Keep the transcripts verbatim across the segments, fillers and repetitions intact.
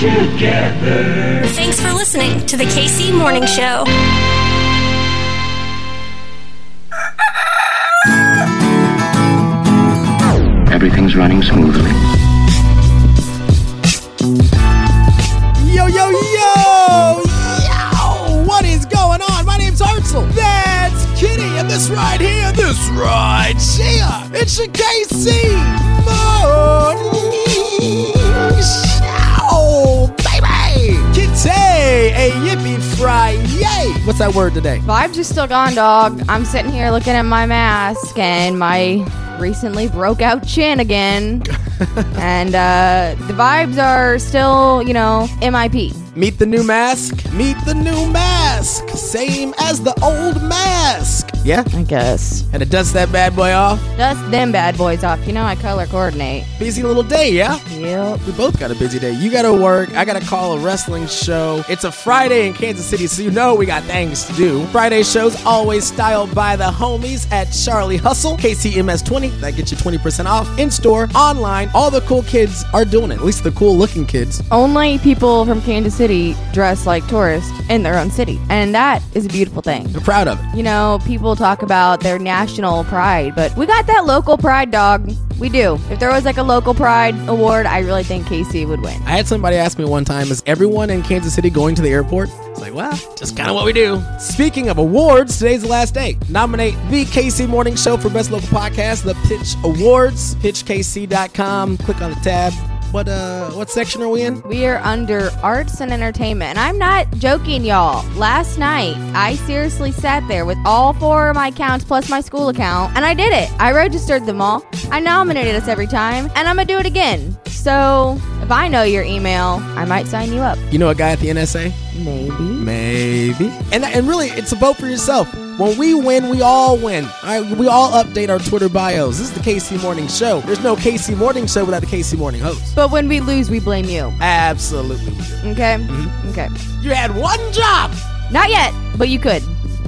together. Thanks for listening to the K C Morning Show. Everything's running smoothly. Yo, yo, yo! Yo! What is going on? My name's Hartzell. That's Kitty. And this right here, this right here, it's your K C Morning Show, baby! Kitty, a yippee fry, yay! What's that word today? Vibes are still gone, dog. I'm sitting here looking at my mask and my... recently broke out chin again. And uh, the vibes are still, you know, M I P. Meet the new mask. Meet the new mask. Same as the old mask. Yeah? I guess. And it dusts that bad boy off? Dust them bad boys off. You know I color coordinate. Busy little day, yeah? Yep. We both got a busy day. You gotta work. I gotta call a wrestling show. It's a Friday in Kansas City, so you know we got things to do. Friday shows always styled by the homies at Charlie Hustle. K C M S twenty. That gets you twenty percent off. In store, online. All the cool kids are doing it. At least the cool looking kids. Only people from Kansas City City dress like tourists in their own city, and that is a beautiful thing. They're proud of it. You know, people talk about their national pride, but we got that local pride, dog. We do. If there was like a local pride award, I really think K C would win. I had somebody ask me one time, is everyone in Kansas City going to the airport? It's like, well, just kind of what we do. Speaking of awards, today's the last day. Nominate the K C Morning Show for Best Local Podcast, The Pitch Awards, Pitch K C dot com. Click on the tab. What uh? What section are we in? We are under arts and entertainment. And I'm not joking, y'all. Last night, I seriously sat there with all four of my accounts plus my school account. And I did it. I registered them all. I nominated us every time. And I'm going to do it again. So if I know your email, I might sign you up. You know a guy at the N S A? Maybe. Maybe. And, and really, it's a vote for yourself. When we win, we all win. All right, we all update our Twitter bios. This is the K C Morning Show. There's no K C Morning Show without the K C Morning host. But when we lose, we blame you. Absolutely. Okay? Mm-hmm. Okay. You had one job! Not yet, but you could.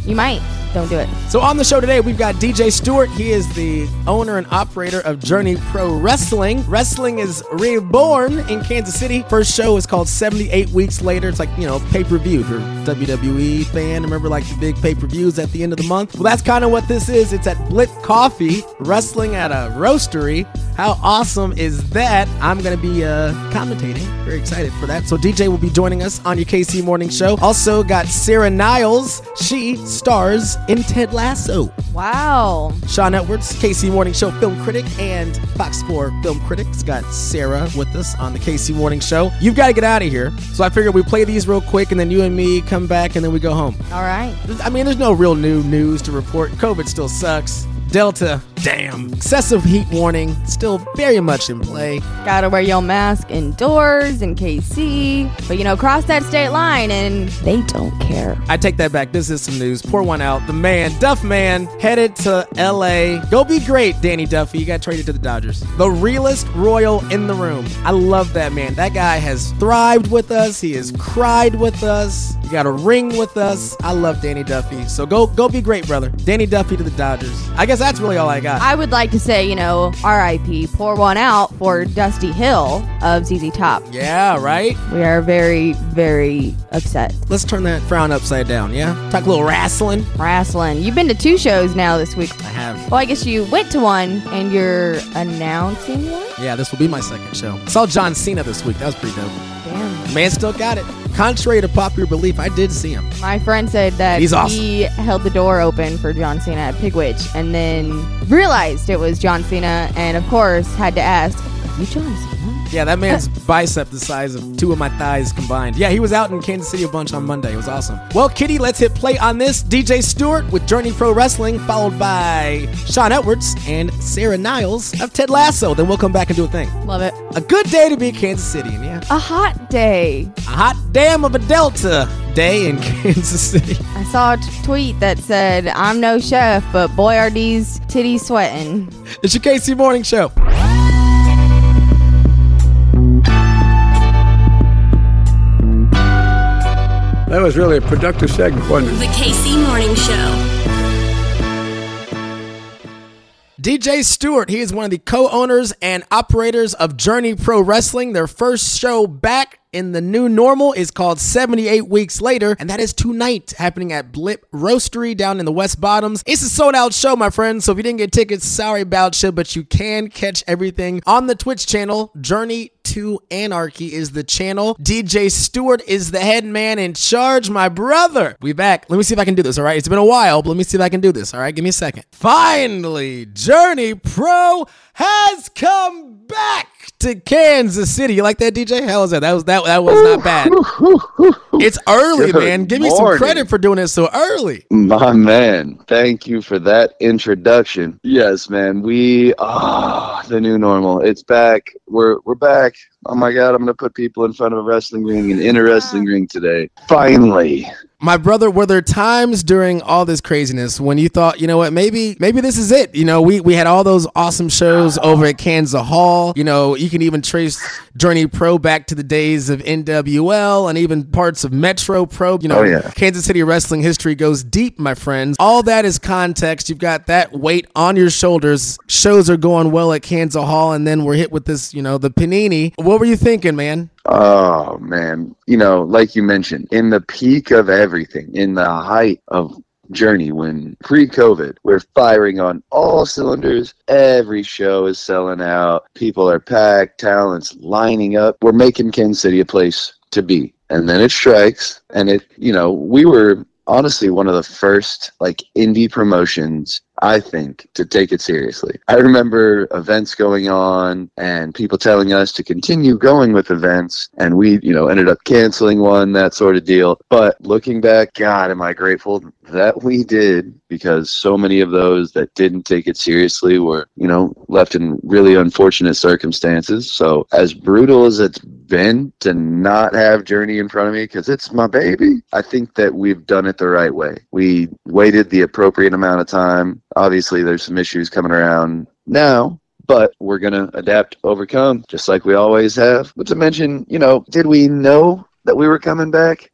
You might. Don't do it. So on the show today, we've got D J Stewart. He is the owner and operator of Journey Pro Wrestling. Wrestling is reborn in Kansas City. First show is called seventy-eight weeks later. It's like, you know, pay-per-view. If you're a W W E fan, remember like the big pay-per-views at the end of the month? Well, that's kind of what this is. It's at Blip Coffee, wrestling at a roastery. How awesome is that? I'm going to be uh, commentating. Very excited for that. So D J will be joining us on your K C Morning Show. Also got Sarah Niles. She stars in Ted Lasso. Wow. Sean Edwards, K C Morning Show film critic and Fox four film critics, got Sarah with us on the K C Morning Show. You've got to get out of here. So I figured we play these real quick and then you and me come back and then we go home. All right. I mean, there's no real new news to report. COVID still sucks. Delta, damn. Excessive heat warning, still very much in play. Gotta wear your mask indoors in K C. But, you know, cross that state line and they don't care. I take that back. This is some news. Pour one out. The man, Duff Man, headed to L A. Go be great, Danny Duffy. You got traded to the Dodgers. The realest royal in the room. I love that man. That guy has thrived with us. He has cried with us. You got a ring with us. I love Danny Duffy. So go, go be great, brother. Danny Duffy to the Dodgers. I guess that's really all I got. I would like to say, you know, R I P, pour one out for Dusty Hill of Z Z Top. Yeah, right? We are very, very upset. Let's turn that frown upside down, yeah? Talk a little wrestling. Wrestling. You've been to two shows now this week. I have. Well, I guess you went to one and you're announcing one? Yeah, this will be my second show. I saw John Cena this week. That was pretty dope. Damn. The man still got it. Contrary to popular belief, I did see him. My friend said that He's awesome. He held the door open for John Cena at Pigwich and then realized it was John Cena and, of course, had to ask, are you John Cena? Yeah, that man's bicep the size of two of my thighs combined. Yeah, he was out in Kansas City a bunch on Monday. It was awesome. Well, Kitty, let's hit play on this. D J Stewart with Journey Pro Wrestling, followed by Sean Edwards and Sarah Niles of Ted Lasso. Then we'll come back and do a thing. Love it. A good day to be in Kansas City, yeah. A hot day. A hot damn of a Delta day in Kansas City. I saw a t- tweet that said, I'm no chef, but boy are these titties sweating. It's your K C Morning Show. That was really a productive segment, wasn't it? The K C Morning Show. D J Stewart, he is one of the co-owners and operators of Journey Pro Wrestling. Their first show back in the new normal is called seventy-eight weeks later, and that is tonight, happening at Blip Roastery down in the West Bottoms. It's a sold-out show, my friends, so if you didn't get tickets, sorry about you, but you can catch everything on the Twitch channel. Journey two Anarchy is the channel. D J Stewart is the head man in charge, my brother. We back. Let me see if I can do this, all right? It's been a while, but let me see if I can do this, all right? Give me a second. Finally, Journey Pro has come back to Kansas City. You like that, D J? How was that? That was that, that was not bad. It's early, Good man. Give morning. Me some credit for doing it so early. My man, thank you for that introduction. Yes, man. We ah, oh, the new normal. It's back. We're we're back. Oh my God, I'm gonna put people in front of a wrestling ring and in a wrestling ring today. Finally. My brother, were there times during all this craziness when you thought, you know what, maybe maybe this is it? You know, we, we had all those awesome shows over at Kansas Hall. You know, you can even trace Journey Pro back to the days of N W L and even parts of Metro Pro. You know, oh, yeah. Kansas City wrestling history goes deep, my friends. All that is context. You've got that weight on your shoulders. Shows are going well at Kansas Hall, and then we're hit with this, you know, the panini. What were you thinking, man? Oh, man. You know, like you mentioned, in the peak of everything, in the height of Journey, when pre-COVID, we're firing on all cylinders. Every show is selling out. People are packed. Talent's lining up. We're making Kansas City a place to be. And then it strikes. And it, you know, we were honestly one of the first, like, indie promotions, I think, to take it seriously. I remember events going on and people telling us to continue going with events, and we, you know, ended up canceling one, that sort of deal. But looking back, God, am I grateful that we did, because so many of those that didn't take it seriously were, you know, left in really unfortunate circumstances. So as brutal as it's been to not have Journey in front of me, because it's my baby, I think that we've done it the right way. We waited the appropriate amount of time. Obviously, there's some issues coming around now, but we're going to adapt, overcome, just like we always have. But to mention, you know, did we know that we were coming back?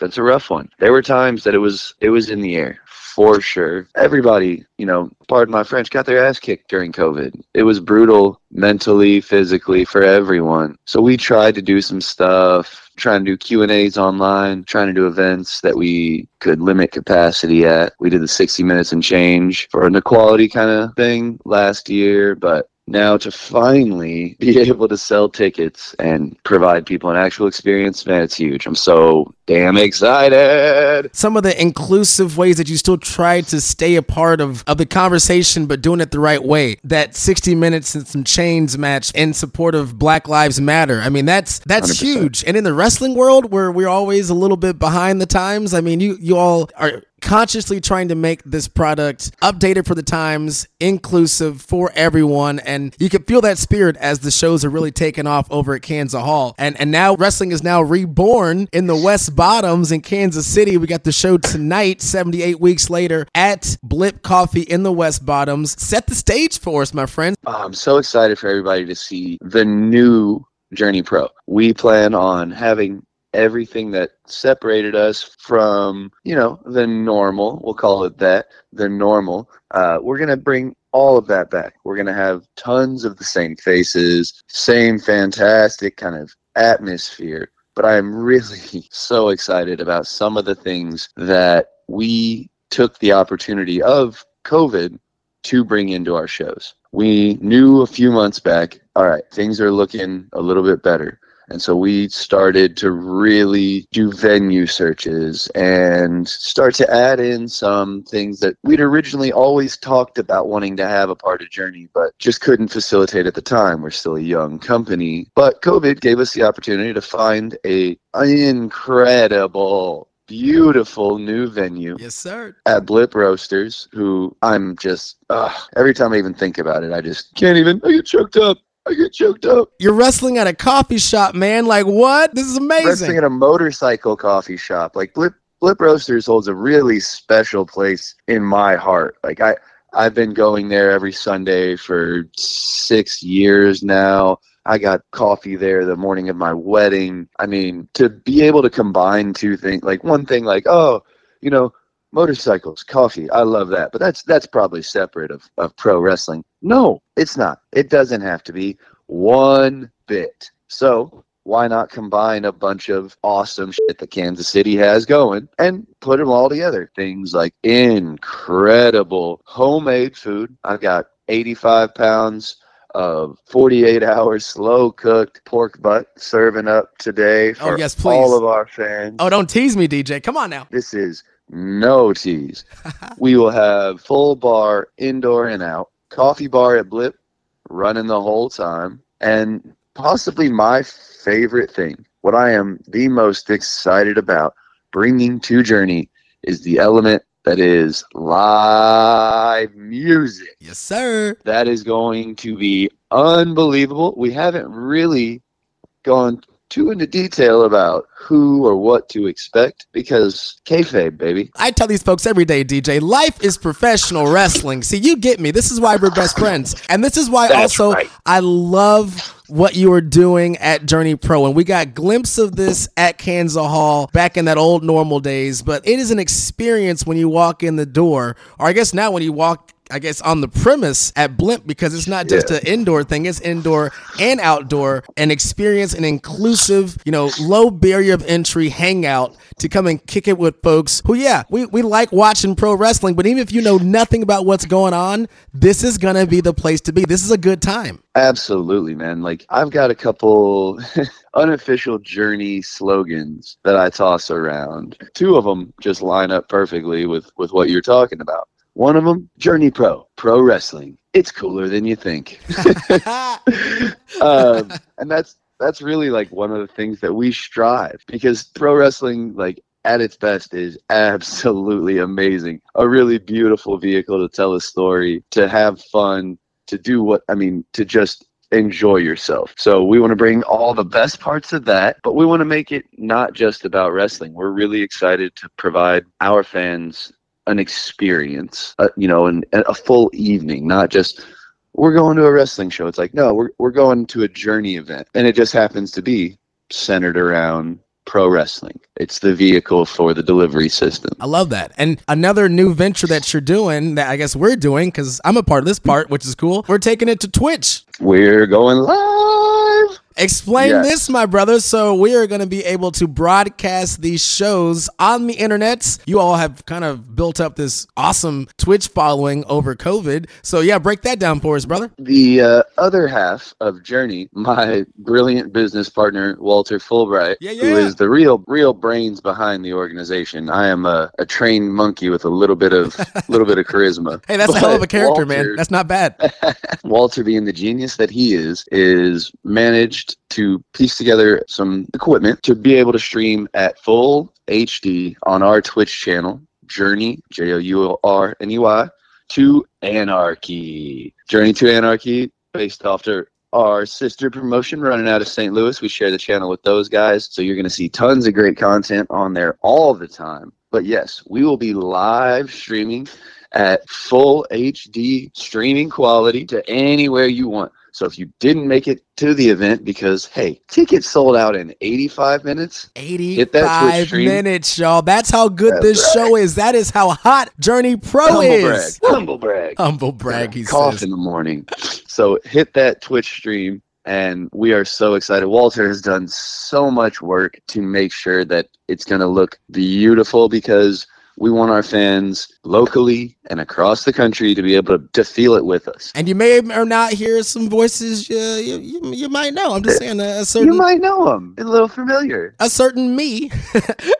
That's a rough one. There were times that it was it was in the air, for sure. Everybody, you know, pardon my French, got their ass kicked during COVID. It was brutal, mentally, physically, for everyone. So we tried to do some stuff, trying to do Q and A's online, trying to do events that we could limit capacity at. We did the sixty minutes and change for an equality kind of thing last year, but now to finally be able to sell tickets and provide people an actual experience, man, it's huge. I'm so damn excited. Some of the inclusive ways that you still try to stay a part of, of the conversation, but doing it the right way. That sixty minutes and some chains match in support of Black Lives Matter. I mean, that's that's one hundred percent huge. And in the wrestling world, where we're always a little bit behind the times, I mean, you you all are consciously trying to make this product updated for the times, inclusive for everyone, and you can feel that spirit as the shows are really taking off over at Kansas Hall. And and now wrestling is now reborn in the West Bottoms in Kansas City. We got the show tonight, seventy-eight weeks later, at Blip Coffee in the West Bottoms. Set the stage for us, my friends. Oh, I'm so excited for everybody to see the new Journey Pro. We plan on having everything that separated us from, you know, the normal, we'll call it that, the normal. Uh, we're going to bring all of that back. We're going to have tons of the same faces, same fantastic kind of atmosphere. But I'm really so excited about some of the things that we took the opportunity of COVID to bring into our shows. We knew a few months back, all right, things are looking a little bit better. And so we started to really do venue searches and start to add in some things that we'd originally always talked about wanting to have a part of Journey, but just couldn't facilitate at the time. We're still a young company. But COVID gave us the opportunity to find a incredible, beautiful new venue. Yes, sir. At Blip Roasters, who I'm just, ugh, every time I even think about it, I just can't even, I get choked up. I get choked up. You're wrestling at a coffee shop, man. Like, what? This is amazing. Wrestling at a motorcycle coffee shop. Like, Blip, Blip Roasters holds a really special place in my heart. Like, I, I've been going there every Sunday for six years now. I got coffee there the morning of my wedding. I mean, to be able to combine two things, like one thing, like, oh, you know, Motorcycles, coffee, I love that. But that's that's probably separate of, of pro wrestling. No, it's not. It doesn't have to be one bit. So why not combine a bunch of awesome shit that Kansas City has going and put them all together? Things like incredible homemade food. I've got eighty-five pounds of forty-eight hour slow-cooked pork butt serving up today for oh, yes, please. all of our fans. Oh, don't tease me, D J. Come on now. This is no tease. We will have full bar, indoor and out, coffee bar at Blip, running the whole time, and possibly my favorite thing, what I am the most excited about bringing to Journey, is the element that is live music. Yes, sir. That is going to be unbelievable. We haven't really gone too into detail about who or what to expect, because kayfabe, baby. I tell these folks every day, D J, life is professional wrestling. See, you get me. This is why we're best friends. And this is why That's also right. I love what you are doing at Journey Pro. And we got a glimpse of this at Kansas Hall back in that old normal days. But it is an experience when you walk in the door, or I guess now when you walk I guess, on the premise at Blimp, because it's not just yeah. an indoor thing. It's indoor and outdoor, an experience, an inclusive, you know, low barrier of entry hangout to come and kick it with folks who, yeah, we, we like watching pro wrestling, but even if you know nothing about what's going on, this is going to be the place to be. This is a good time. Absolutely, man. Like, I've got a couple unofficial Journey slogans that I toss around. Two of them just line up perfectly with, with what you're talking about. One of them, Journey Pro, pro wrestling. It's cooler than you think. um, and that's that's really like one of the things that we strive, because pro wrestling, like at its best, is absolutely amazing. A really beautiful vehicle to tell a story, to have fun, to do what, I mean, to just enjoy yourself. So we want to bring all the best parts of that, but we want to make it not just about wrestling. We're really excited to provide our fans an experience, uh, you know, and, and a full evening, not just we're going to a wrestling show. It's like, no, we're we're going to a Journey event, and it just happens to be centered around pro wrestling. It's the vehicle for the delivery system. I love that. And another new venture that you're doing, that I guess we're doing, because I'm a part of this part, which is cool. We're taking it to Twitch. We're going live. Explain yes. this, my brother. So we are going to be able to broadcast these shows on the internet. You all have kind of built up this awesome Twitch following over COVID. So yeah, break that down for us, brother. The uh, other half of Journey, my brilliant business partner, Walter Fulbright, yeah, yeah. who is the real real brains behind the organization. I am a, a trained monkey with a little bit of little bit of charisma. Hey, that's but a hell of a character, Walter, man. That's not bad. Walter, being the genius that he is, is managed to piece together some equipment to be able to stream at full H D on our Twitch channel, Journey, J O U R N E Y, to Anarchy. Journey to Anarchy, based after our sister promotion running out of Saint Louis. We share the channel with those guys, so you're going to see tons of great content on there all the time. But yes, we will be live streaming at full H D streaming quality to anywhere you want. So if you didn't make it to the event, because, hey, tickets sold out in eighty-five minutes. eighty-five minutes, y'all. That's how good That's this right. show is. That is how hot Journey Pro Humble is. Brag. Humble brag. Humble brag, he Cough says. Cough in the morning. So hit that Twitch stream, and we are so excited. Walter has done so much work to make sure that it's going to look beautiful, because we want our fans locally and across the country to be able to, to feel it with us. And you may or not hear some voices uh, you, you you might know. I'm just saying a, a certain... You might know them. It's a little familiar. A certain me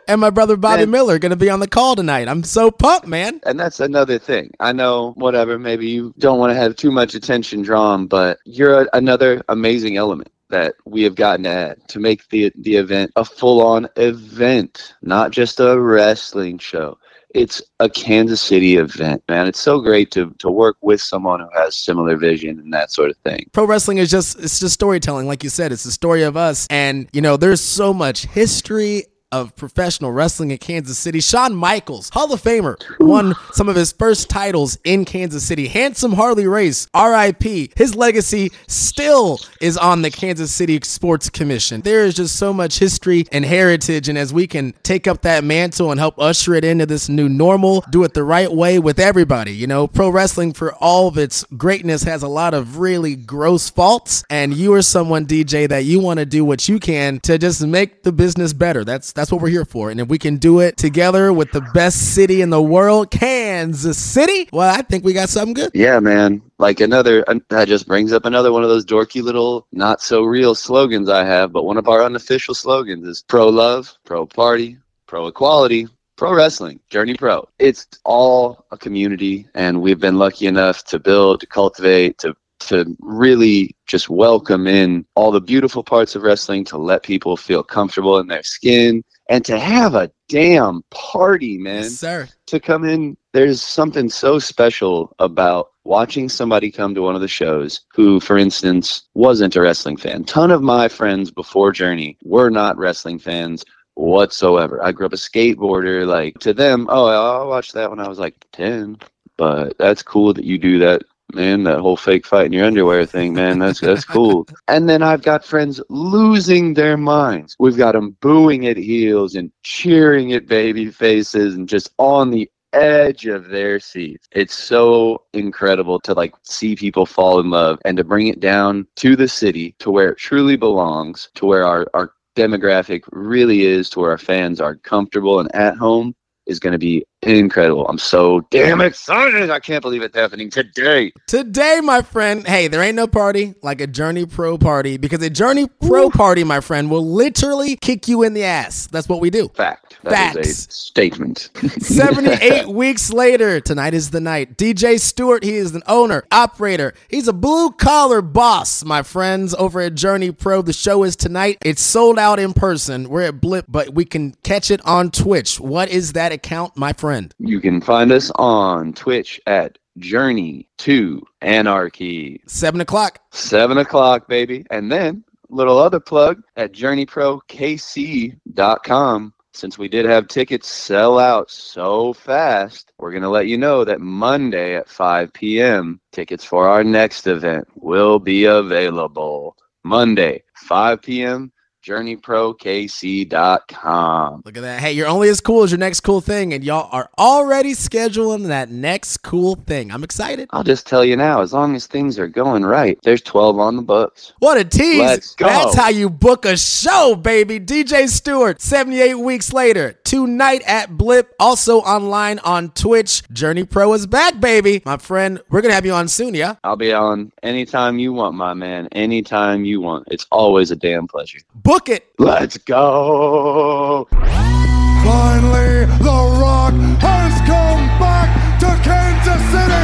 and my brother Bobby and, Miller are going to be on the call tonight. I'm so pumped, man. And that's another thing. I know, whatever, maybe you don't want to have too much attention drawn, but you're a, another amazing element that we have gotten to add to make the the event a full-on event, not just a wrestling show. It's a Kansas City event, man. It's so great to to work with someone who has similar vision and that sort of thing. Pro wrestling is just, it's just storytelling. Like you said, it's the story of us. And, you know, there's so much history of professional wrestling in Kansas City. Shawn Michaels, Hall of Famer, won some of his first titles in Kansas City. Handsome Harley Race, R I P His legacy still is on the Kansas City Sports Commission. There is just so much history and heritage, and as we can take up that mantle and help usher it into this new normal, do it the right way with everybody. You know, pro wrestling, for all of its greatness, has a lot of really gross faults, and you are someone, D J, that you want to do what you can to just make the business better. That's That's what we're here for. And if we can do it together with the best city in the world, Kansas City, well, I think we got something good. Yeah, man. Like another, that just brings up another one of those dorky little, not so real slogans I have, but one of our unofficial slogans is pro love, pro party, pro equality, pro wrestling, Journey Pro. It's all a community, and we've been lucky enough to build, to cultivate, to to really just welcome in all the beautiful parts of wrestling, to let people feel comfortable in their skin, and to have a damn party, man. Yes, sir. To come in, there's something so special about watching somebody come to one of the shows who, for instance, wasn't a wrestling fan. A ton of my friends before Journey were not wrestling fans whatsoever. I grew up a skateboarder. Like, to them, oh, I watched that when I was like ten, but that's cool that you do that. Man, that whole fake fight in your underwear thing, man, that's that's cool. And then I've got friends losing their minds. We've got them booing at heels and cheering at baby faces and just on the edge of their seats. It's so incredible to like see people fall in love and to bring it down to the city, to where it truly belongs, to where our, our demographic really is, to where our fans are comfortable and at home, is going to be incredible. I'm so damn excited. I can't believe it's happening today. Today, my friend. Hey, there ain't no party like a Journey Pro party, because a Journey Pro Ooh. Party, my friend, will literally kick you in the ass. That's what we do. Fact. That Facts. Is a statement. seventy-eight weeks later, tonight is the night. D J Stewart, he is an owner, operator. He's a blue-collar boss, my friends, over at Journey Pro. The show is tonight. It's sold out in person. We're at Blip, but we can catch it on Twitch. What is that account, my friend? You can find us on Twitch at Journey two Anarchy. Seven o'clock. Seven o'clock, baby. And then little other plug at Journey Pro K C dot com. Since we did have tickets sell out so fast, we're going to let you know that Monday at five p.m., tickets for our next event will be available. Monday, five p.m., Journey Pro K C dot com. Look at that. Hey, you're only as cool as your next cool thing, and y'all are already scheduling that next cool thing. I'm excited. I'll just tell you now, as long as things are going right, there's twelve on the books. What a tease. Let's go. That's how you book a show, baby. D J Stewart, seventy-eight weeks later, tonight at Blip, also online on Twitch. Journey Pro is back, baby. My friend, we're going to have you on soon, yeah? I'll be on anytime you want, my man. Anytime you want. It's always a damn pleasure. Book it. Let's go. Finally, The Rock has come back to Kansas City.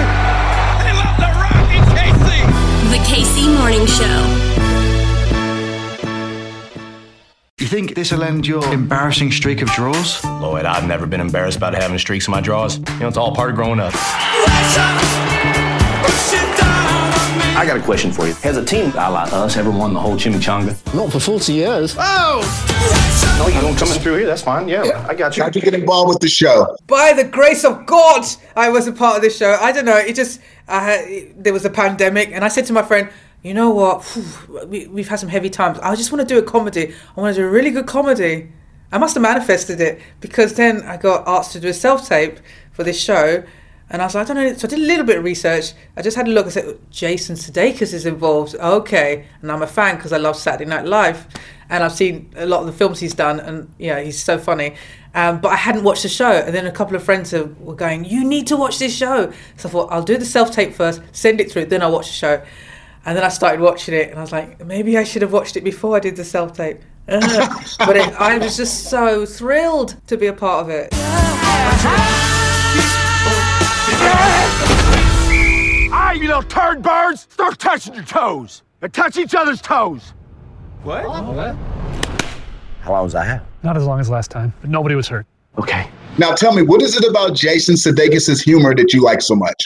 They love The Rock and K C. The K C Morning Show. You think this will end your embarrassing streak of draws? Lloyd, I've never been embarrassed about having streaks in my draws. You know, it's all part of growing up. I got a question for you. Has a team a la us ever won the whole chimichanga? Not for forty years. Oh! No, you don't come through here. That's fine. Yeah, yeah. I got you. How did you get involved with the show? By the grace of God, I was a part of this show. I don't know. It just, I had, there was a pandemic, and I said to my friend, you know what? Whew, we, we've had some heavy times. I just want to do a comedy. I want to do a really good comedy. I must have manifested it, because then I got asked to do a self-tape for this show. And I was like, I don't know. So I did a little bit of research. I just had a look. I said, Jason Sudeikis is involved. Okay. And I'm a fan because I love Saturday Night Live. And I've seen a lot of the films he's done. And, yeah, he's so funny. Um, but I hadn't watched the show. And then a couple of friends were going, you need to watch this show. So I thought, I'll do the self-tape first, send it through, then I'll watch the show. And then I started watching it. And I was like, maybe I should have watched it before I did the self-tape. Uh, but it, I was just so thrilled to be a part of it. All right, you little turd birds, start touching your toes and touch each other's toes. What? What? How long was I out? Not as long as last time, but nobody was hurt. Okay. Now tell me, what is it about Jason Sudeikis' humor that you like so much?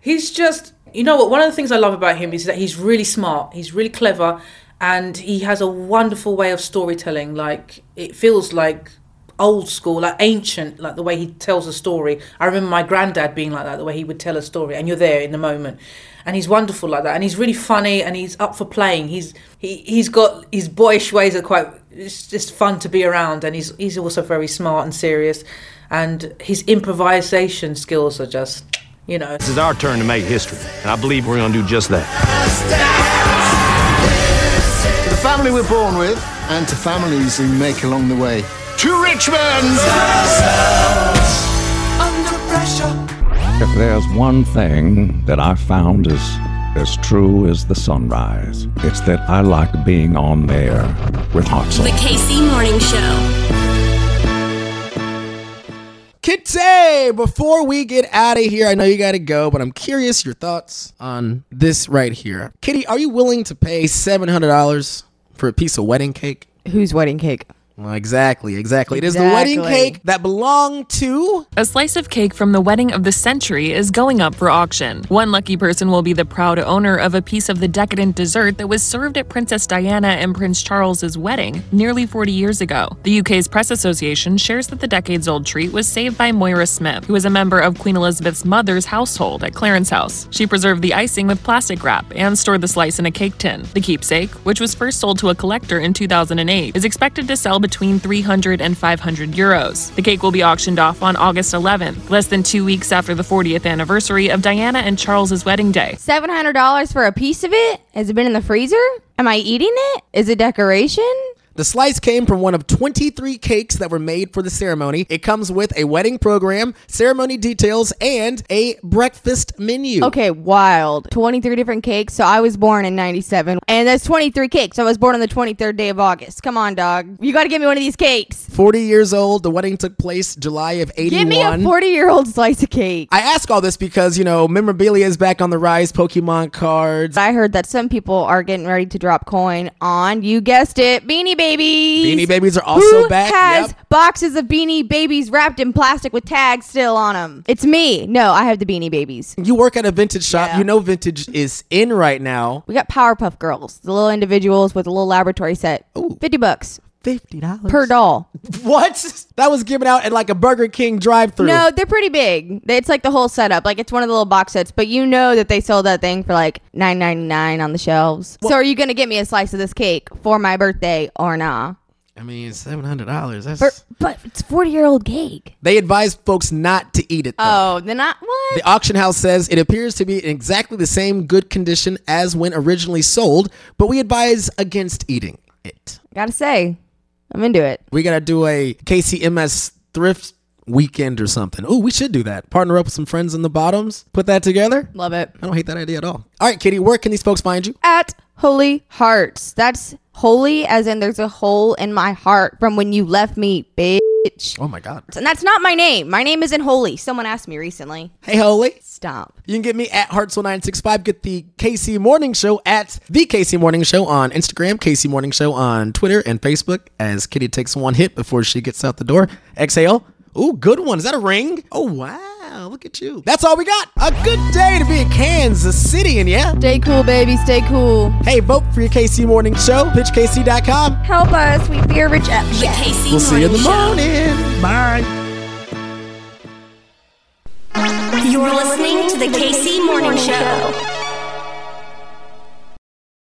He's just, you know what, one of the things I love about him is that he's really smart, he's really clever, and he has a wonderful way of storytelling. Like, it feels like old school, like ancient, like the way he tells a story. I remember my granddad being like that, the way he would tell a story, and you're there in the moment. And he's wonderful like that, and he's really funny, and he's up for playing. He's he he's got his boyish ways are quite. It's just fun to be around, and he's he's also very smart and serious, and his improvisation skills are just, you know. This is our turn to make history, and I believe we're going to do just that. To the family we're born with, and to families we make along the way. To Richmond. Under pressure. If there's one thing that I found is as true as the sunrise, it's that I like being on there with Hartzell. The K C Morning Show. Kitty, before we get out of here, I know you got to go, but I'm curious your thoughts on this right here. Kitty, are you willing to pay seven hundred dollars for a piece of wedding cake? Whose wedding cake? Well, exactly, exactly. It is exactly. The wedding cake that belonged to... A slice of cake from the wedding of the century is going up for auction. One lucky person will be the proud owner of a piece of the decadent dessert that was served at Princess Diana and Prince Charles's wedding nearly forty years ago. The U K's Press Association shares that the decades-old treat was saved by Moira Smith, who was a member of Queen Elizabeth's mother's household at Clarence House. She preserved the icing with plastic wrap and stored the slice in a cake tin. The keepsake, which was first sold to a collector in two thousand eight, is expected to sell between three hundred and five hundred euros. The cake will be auctioned off on August eleventh, less than two weeks after the fortieth anniversary of Diana and Charles's wedding day. seven hundred dollars for a piece of it? Has it been in the freezer? Am I eating it? Is it decoration? The slice came from one of twenty-three cakes that were made for the ceremony. It comes with a wedding program, ceremony details, and a breakfast menu. Okay, wild. twenty-three different cakes. So I was born in ninety-seven. And that's twenty-three cakes. I was born on the twenty-third day of August. Come on, dog. You got to give me one of these cakes. forty years old. The wedding took place July of eighty-one. Give me a forty-year-old slice of cake. I ask all this because, you know, memorabilia is back on the rise. Pokemon cards. I heard that some people are getting ready to drop coin on, you guessed it, Beanie Babies. Beanie Babies are also Who back. Has yep. boxes of Beanie Babies wrapped in plastic with tags still on them? It's me. No, I have the Beanie Babies. You work at a vintage shop. Yeah. You know vintage is in right now. We got Powerpuff Girls, the little individuals with a little laboratory set. Ooh. fifty bucks. fifty dollars per doll. What? That was given out at like a Burger King drive-thru. No, they're pretty big. It's like the whole setup. Like, it's one of the little box sets, but you know that they sold that thing for like nine ninety-nine on the shelves. Well, so are you going to get me a slice of this cake for my birthday or nah? I mean, seven hundred dollars. That's... But, but it's forty-year-old cake. They advise folks not to eat it, though. Oh, they're not? What? The auction house says it appears to be in exactly the same good condition as when originally sold, but we advise against eating it. Gotta say. I'm into it. We got to do a K C M S thrift weekend or something. Oh, we should do that. Partner up with some friends in the bottoms. Put that together. Love it. I don't hate that idea at all. All right, Kitty, where can these folks find you? At Holy Hearts. That's holy as in there's a hole in my heart from when you left me, bitch. Oh, my God. And that's not my name. My name isn't Holy. Someone asked me recently. Hey, Holy. Stop. You can get me at hartzell nine six five. Get the K C Morning Show at the K C Morning Show on Instagram, K C Morning Show on Twitter and Facebook, as Kitty takes one hit before she gets out the door. Exhale. Ooh, good one. Is that a ring? Oh, wow. Look at you. That's all we got. A good day to be in Kansas City, and yeah. Stay cool, baby. Stay cool. Hey, vote for your K C Morning Show. Pitch K C dot com. Help us. We fear rejection. Yes. We'll see you in the morning. Bye. You're listening to the K C Morning Show.